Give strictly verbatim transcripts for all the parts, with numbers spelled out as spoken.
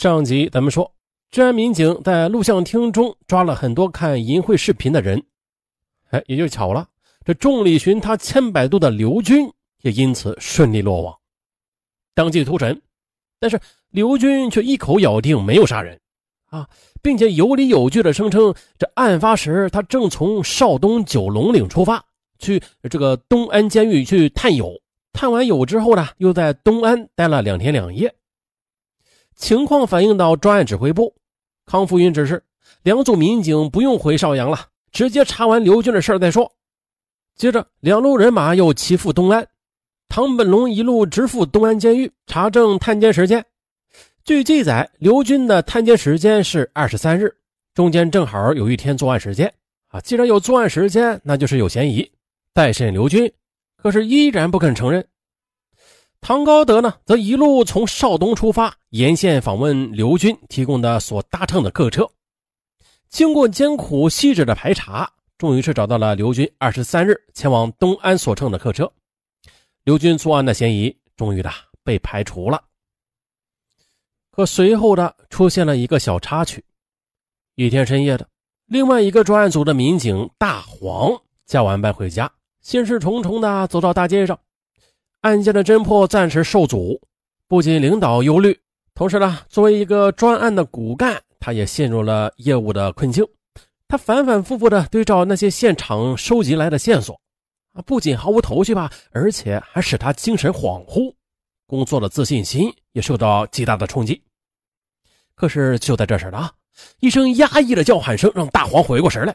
上集咱们说，治安民警在录像厅中抓了很多看淫秽视频的人，哎，也就巧了，这众里寻他千百度的刘军也因此顺利落网，当即突审。但是刘军却一口咬定没有杀人啊，并且有理有据的声称，这案发时他正从邵东九龙岭出发，去这个东安监狱去探友，探完友之后呢，又在东安待了两天两夜。情况反映到专案指挥部，康福云指示两组民警不用回邵阳了，直接查完刘军的事儿再说。接着两路人马又齐赴东安，唐本龙一路直赴东安监狱查证探监时间。据记载，刘军的探监时间是二十三日，中间正好有一天作案时间啊。既然有作案时间，那就是有嫌疑，再审刘军，可是依然不肯承认。唐高德呢，则一路从邵东出发，沿线访问刘军提供的所搭乘的客车，经过艰苦细致的排查，终于是找到了刘军二十三日前往东安所乘的客车。刘军作案的嫌疑终于的被排除了。可随后的出现了一个小插曲，一天深夜的，另外一个专案组的民警大黄加完班回家，心事重重的走到大街上，案件的侦破暂时受阻，不仅领导忧虑，同时呢，作为一个专案的骨干，他也陷入了业务的困境。他反反复复的对照那些现场收集来的线索，不仅毫无头绪吧，而且还使他精神恍惚，工作的自信心也受到极大的冲击。可是就在这时了，一声压抑的叫喊声让大黄回过神来，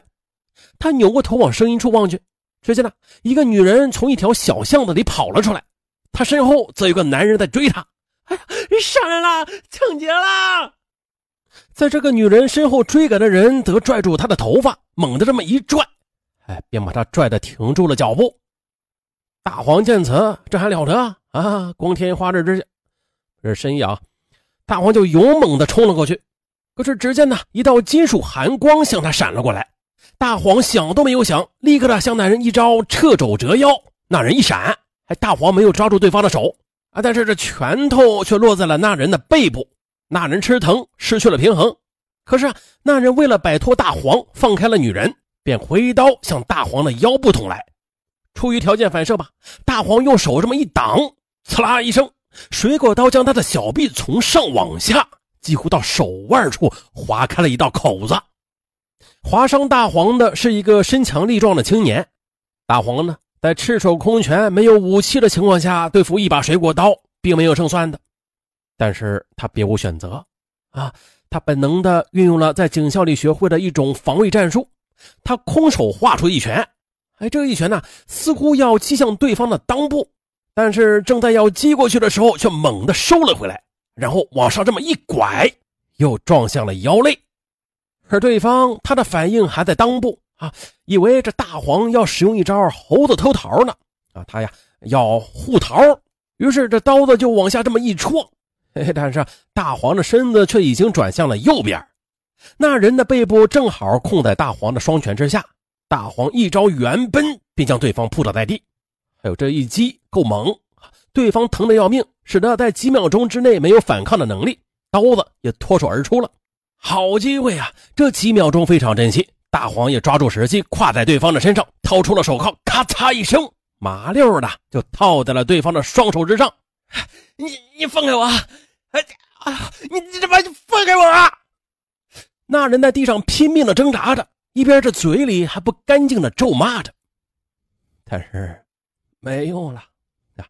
他扭过头往声音处望去，只见呢，一个女人从一条小巷子里跑了出来，她身后则有个男人在追她。哎呀，上来了，抢劫了！在这个女人身后追赶的人则拽住她的头发，猛地这么一拽，哎，便把她拽得停住了脚步。大黄见此，这还了得啊！光天化日之下，这是深夜啊，大黄就勇猛地冲了过去。可是只见呢，一道金属寒光向他闪了过来。大黄想都没有想，立刻的向那人一招掣肘折腰，那人一闪，还大黄没有抓住对方的手啊，但是这拳头却落在了那人的背部，那人吃疼，失去了平衡。可是啊，那人为了摆脱大黄，放开了女人，便挥刀向大黄的腰部捅来。出于条件反射吧，大黄用手这么一挡，刺啦一声，水果刀将他的小臂从上往下，几乎到手腕处划开了一道口子。划伤大黄的是一个身强力壮的青年。大黄呢，在赤手空拳没有武器的情况下，对付一把水果刀并没有胜算的。但是他别无选择啊，他本能的运用了在警校里学会的一种防卫战术，他空手划出一拳。哎，这一拳呢，似乎要击向对方的裆部，但是正在要击过去的时候，却猛地收了回来，然后往上这么一拐，又撞向了腰肋。而对方他的反应还在裆部啊，以为这大黄要使用一招猴子偷桃呢啊，他呀要护桃，于是这刀子就往下这么一戳，哎，但是大黄的身子却已经转向了右边，那人的背部正好控在大黄的双拳之下，大黄一招圆奔，便将对方扑倒在地。还有这一击够猛，对方疼得要命，使得在几秒钟之内没有反抗的能力，刀子也脱手而出了。好机会啊，这几秒钟非常珍惜，大黄也抓住时机，跨在对方的身上，掏出了手铐，咔嚓一声，麻溜的就套在了对方的双手之上。你你放开我啊！啊，你你他妈放开我啊！那人在地上拼命的挣扎着，一边这嘴里还不干净的咒骂着。但是没用了啊，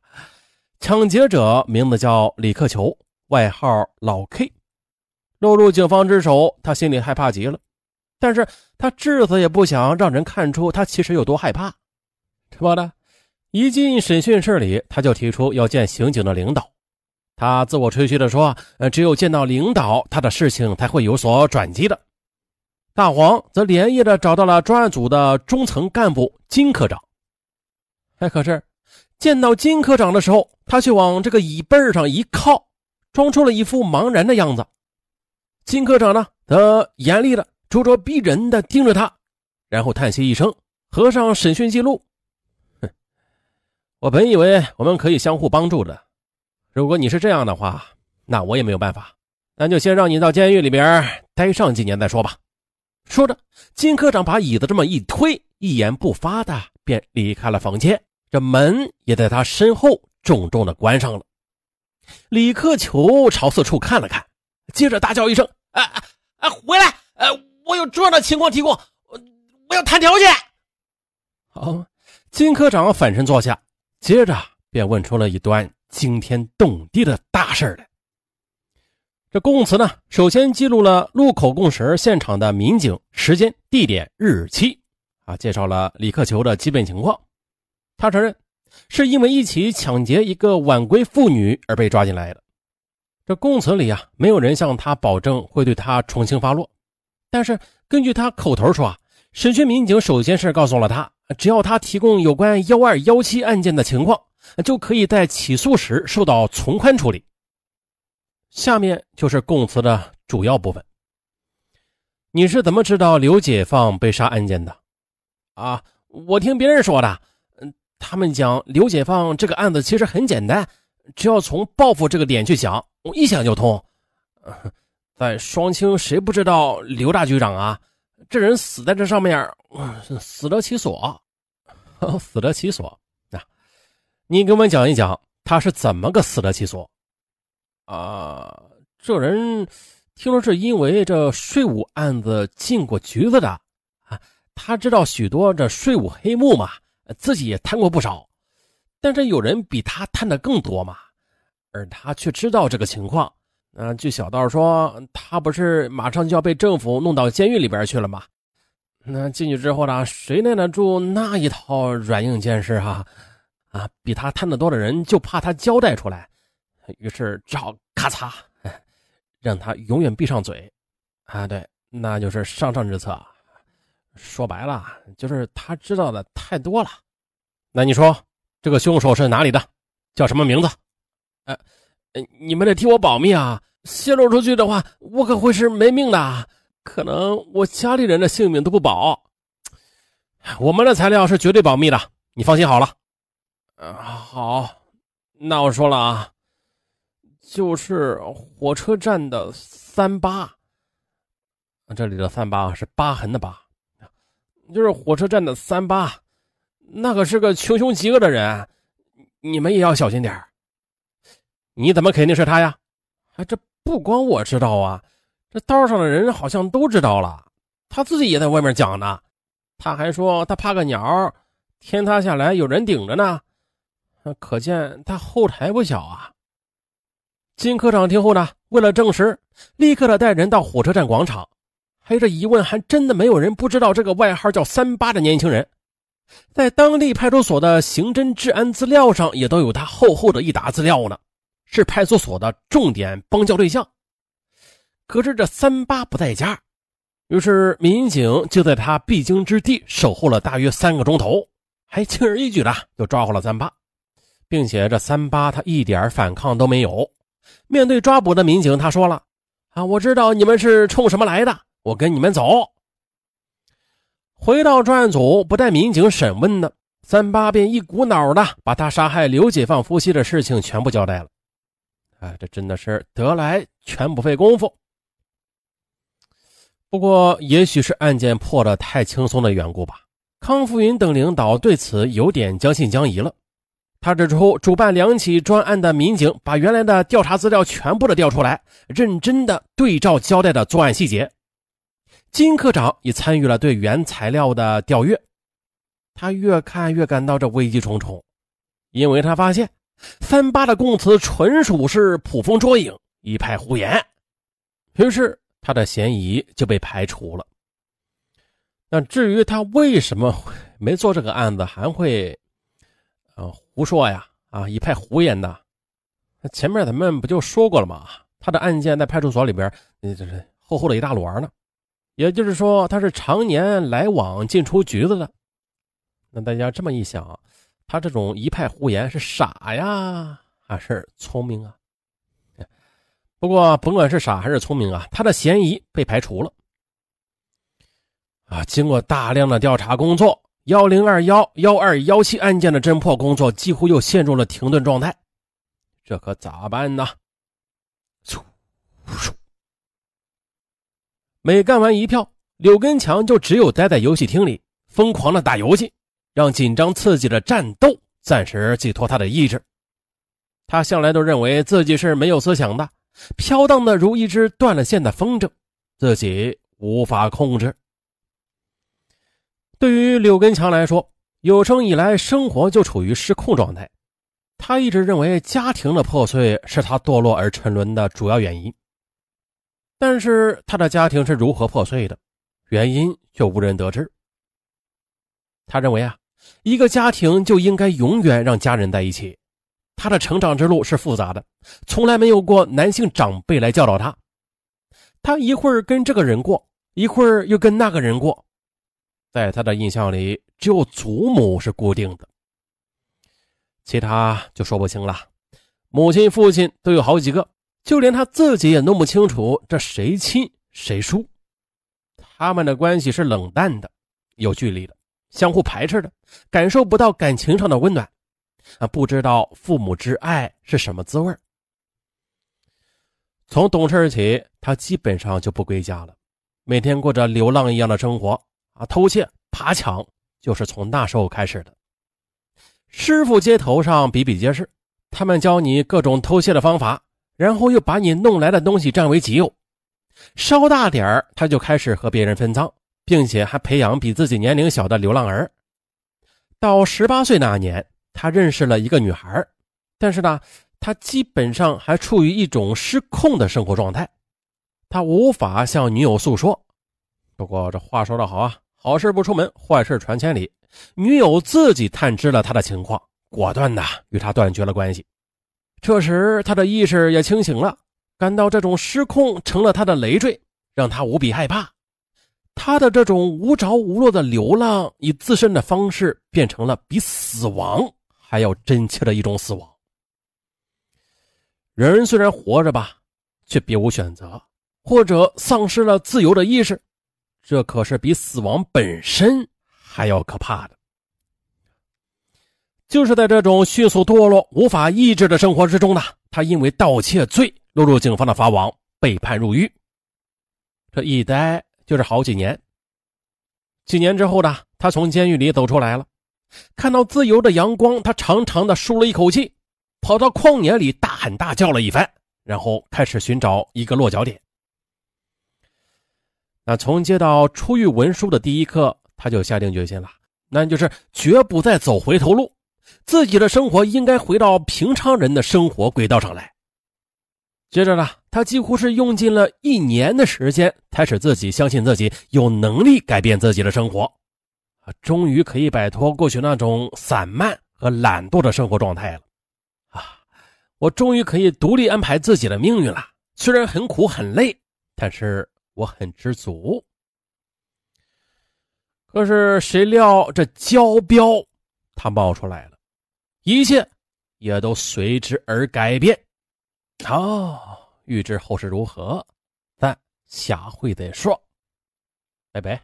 抢劫者名字叫李克球，外号老 K。落入警方之手，他心里害怕极了，但是他至死也不想让人看出他其实有多害怕。这不的，一进审讯室里，他就提出要见刑警的领导。他自我吹嘘的说，呃，只有见到领导，他的事情才会有所转机的。大黄则连夜的找到了专案组的中层干部金科长。哎，可是见到金科长的时候，他却往这个椅背上一靠，装出了一副茫然的样子。金科长呢，则严厉的咄咄逼人的盯着他，然后叹息一声，合上审讯记录。哼，我本以为我们可以相互帮助的，如果你是这样的话，那我也没有办法，咱就先让你到监狱里边待上几年再说吧。说着，金科长把椅子这么一推，一言不发的便离开了房间，这门也在他身后重重的关上了。李克求朝四处看了看，接着大叫一声：啊啊！回来！呃、啊，我有重要的情况提供，我我要谈条件。好，金科长反身坐下，接着便问出了一端惊天动地的大事来。这供词呢，首先记录了录口供时现场的民警、时间、地点、日期，啊，介绍了李克求的基本情况。他承认是因为一起抢劫一个晚归妇女而被抓进来的。这供词里啊，没有人向他保证会对他从轻发落，但是根据他口头说啊，审讯民警首先是告诉了他，只要他提供有关一二一七案件的情况，就可以在起诉时受到从宽处理。下面就是供词的主要部分。你是怎么知道刘解放被杀案件的？啊，我听别人说的，他们讲刘解放这个案子其实很简单，只要从报复这个点去想，我一想就通。在双清谁不知道刘大局长啊？这人死在这上面，死得其所，死得其所。啊，你给我们讲一讲他是怎么个死得其所？啊，这人听说是因为这税务案子进过局子的，啊，他知道许多这税务黑幕嘛，自己也贪过不少，但是有人比他贪的更多嘛，而他却知道这个情况。嗯、啊，据小道说，他不是马上就要被政府弄到监狱里边去了吗？那进去之后呢，谁耐得住那一套软硬兼施啊？啊，比他贪得多的人就怕他交代出来。于是只好咔嚓，让他永远闭上嘴啊！对，那就是上上之策。说白了，就是他知道的太多了。那你说这个凶手是哪里的？叫什么名字？呃，你们得替我保密啊！泄露出去的话，我可会是没命的，可能我家里人的性命都不保。我们的材料是绝对保密的，你放心好了。呃，好，那我说了啊。就是火车站的三八，这里的三八是疤痕的疤，就是火车站的三八，那可是个穷凶极恶的人，你们也要小心点。你怎么肯定是他呀？哎，这不光我知道啊，这道上的人好像都知道了，他自己也在外面讲呢。他还说他怕个鸟，天塌下来有人顶着呢，可见他后台不小啊。金科长听后呢，为了证实，立刻的带人到火车站广场。还有这一问，还真的没有人不知道这个外号叫三八的年轻人，在当地派出所的刑侦治安资料上也都有他厚厚的一沓资料呢，是派出所的重点帮教对象。可是这三八不在家，于是民警就在他必经之地守候了大约三个钟头，还轻而易举的就抓获了三八，并且这三八他一点反抗都没有。面对抓捕的民警，他说了：“啊，我知道你们是冲什么来的，我跟你们走。”回到专案组，不待民警审问呢，三八便一股脑的把他杀害刘解放夫妻的事情全部交代了。啊，这真的是得来全不费工夫。不过，也许是案件破得太轻松的缘故吧，康福云等领导对此有点将信将疑了。他指出，主办两起专案的民警把原来的调查资料全部的调出来，认真的对照交代的作案细节。金科长也参与了对原材料的调阅，他越看越感到这危机重重，因为他发现三八的供词纯属是捕风捉影，一派胡言。于是他的嫌疑就被排除了。那至于他为什么没做这个案子，还会啊、呃，胡说呀！啊，一派胡言的。前面咱们不就说过了吗？他的案件在派出所里边，这是厚厚的一大摞呢。也就是说，他是常年来往进出局子的。那大家这么一想，他这种一派胡言是傻呀，还是聪明啊？不过甭管是傻还是聪明啊，他的嫌疑被排除了。啊，经过大量的调查工作。一零二一、一二一七案件的侦破工作几乎又陷入了停顿状态，这可咋办呢？每干完一票，柳根强就只有待在游戏厅里疯狂的打游戏，让紧张刺激的战斗暂时寄托他的意志。他向来都认为自己是没有思想的，飘荡的如一只断了线的风筝，自己无法控制。对于柳根强来说，有生以来生活就处于失控状态，他一直认为家庭的破碎是他堕落而沉沦的主要原因。但是他的家庭是如何破碎的，原因却无人得知。他认为啊，一个家庭就应该永远让家人在一起。他的成长之路是复杂的，从来没有过男性长辈来教导他。他一会儿跟这个人过，一会儿又跟那个人过。在他的印象里，只有祖母是固定的，其他就说不清了。母亲、父亲都有好几个，就连他自己也弄不清楚这谁亲谁疏。他们的关系是冷淡的，有距离的，相互排斥的，感受不到感情上的温暖啊，不知道父母之爱是什么滋味。从懂事起，他基本上就不归家了，每天过着流浪一样的生活啊，偷窃、爬墙就是从那时候开始的。师傅街头上比比皆是，他们教你各种偷窃的方法，然后又把你弄来的东西占为己有。稍大点儿，他就开始和别人分赃，并且还培养比自己年龄小的流浪儿。到十八岁那年，他认识了一个女孩，但是呢，他基本上还处于一种失控的生活状态，他无法向女友诉说。不过这话说得好啊，好事不出门，坏事传千里。女友自己探知了他的情况，果断的与他断绝了关系。这时他的意识也清醒了，感到这种失控成了他的累赘，让他无比害怕。他的这种无着无落的流浪，以自身的方式变成了比死亡还要真切的一种死亡。人虽然活着吧，却别无选择，或者丧失了自由的意识，这可是比死亡本身还要可怕的。就是在这种迅速堕落无法抑制的生活之中呢，他因为盗窃罪落入警方的法网，被判入狱。这一待就是好几年。几年之后呢，他从监狱里走出来了，看到自由的阳光，他长长的舒了一口气，跑到旷野里大喊大叫了一番，然后开始寻找一个落脚点。那从接到出狱文书的第一刻，他就下定决心了，那就是绝不再走回头路，自己的生活应该回到平常人的生活轨道上来。接着呢，他几乎是用尽了一年的时间，才使自己相信自己有能力改变自己的生活，啊，终于可以摆脱过去那种散漫和懒惰的生活状态了。啊，我终于可以独立安排自己的命运了，虽然很苦很累，但是我很知足。可是谁料这骄标他冒出来了，一切也都随之而改变。哦，预知后事如何，咱下回再说，拜拜。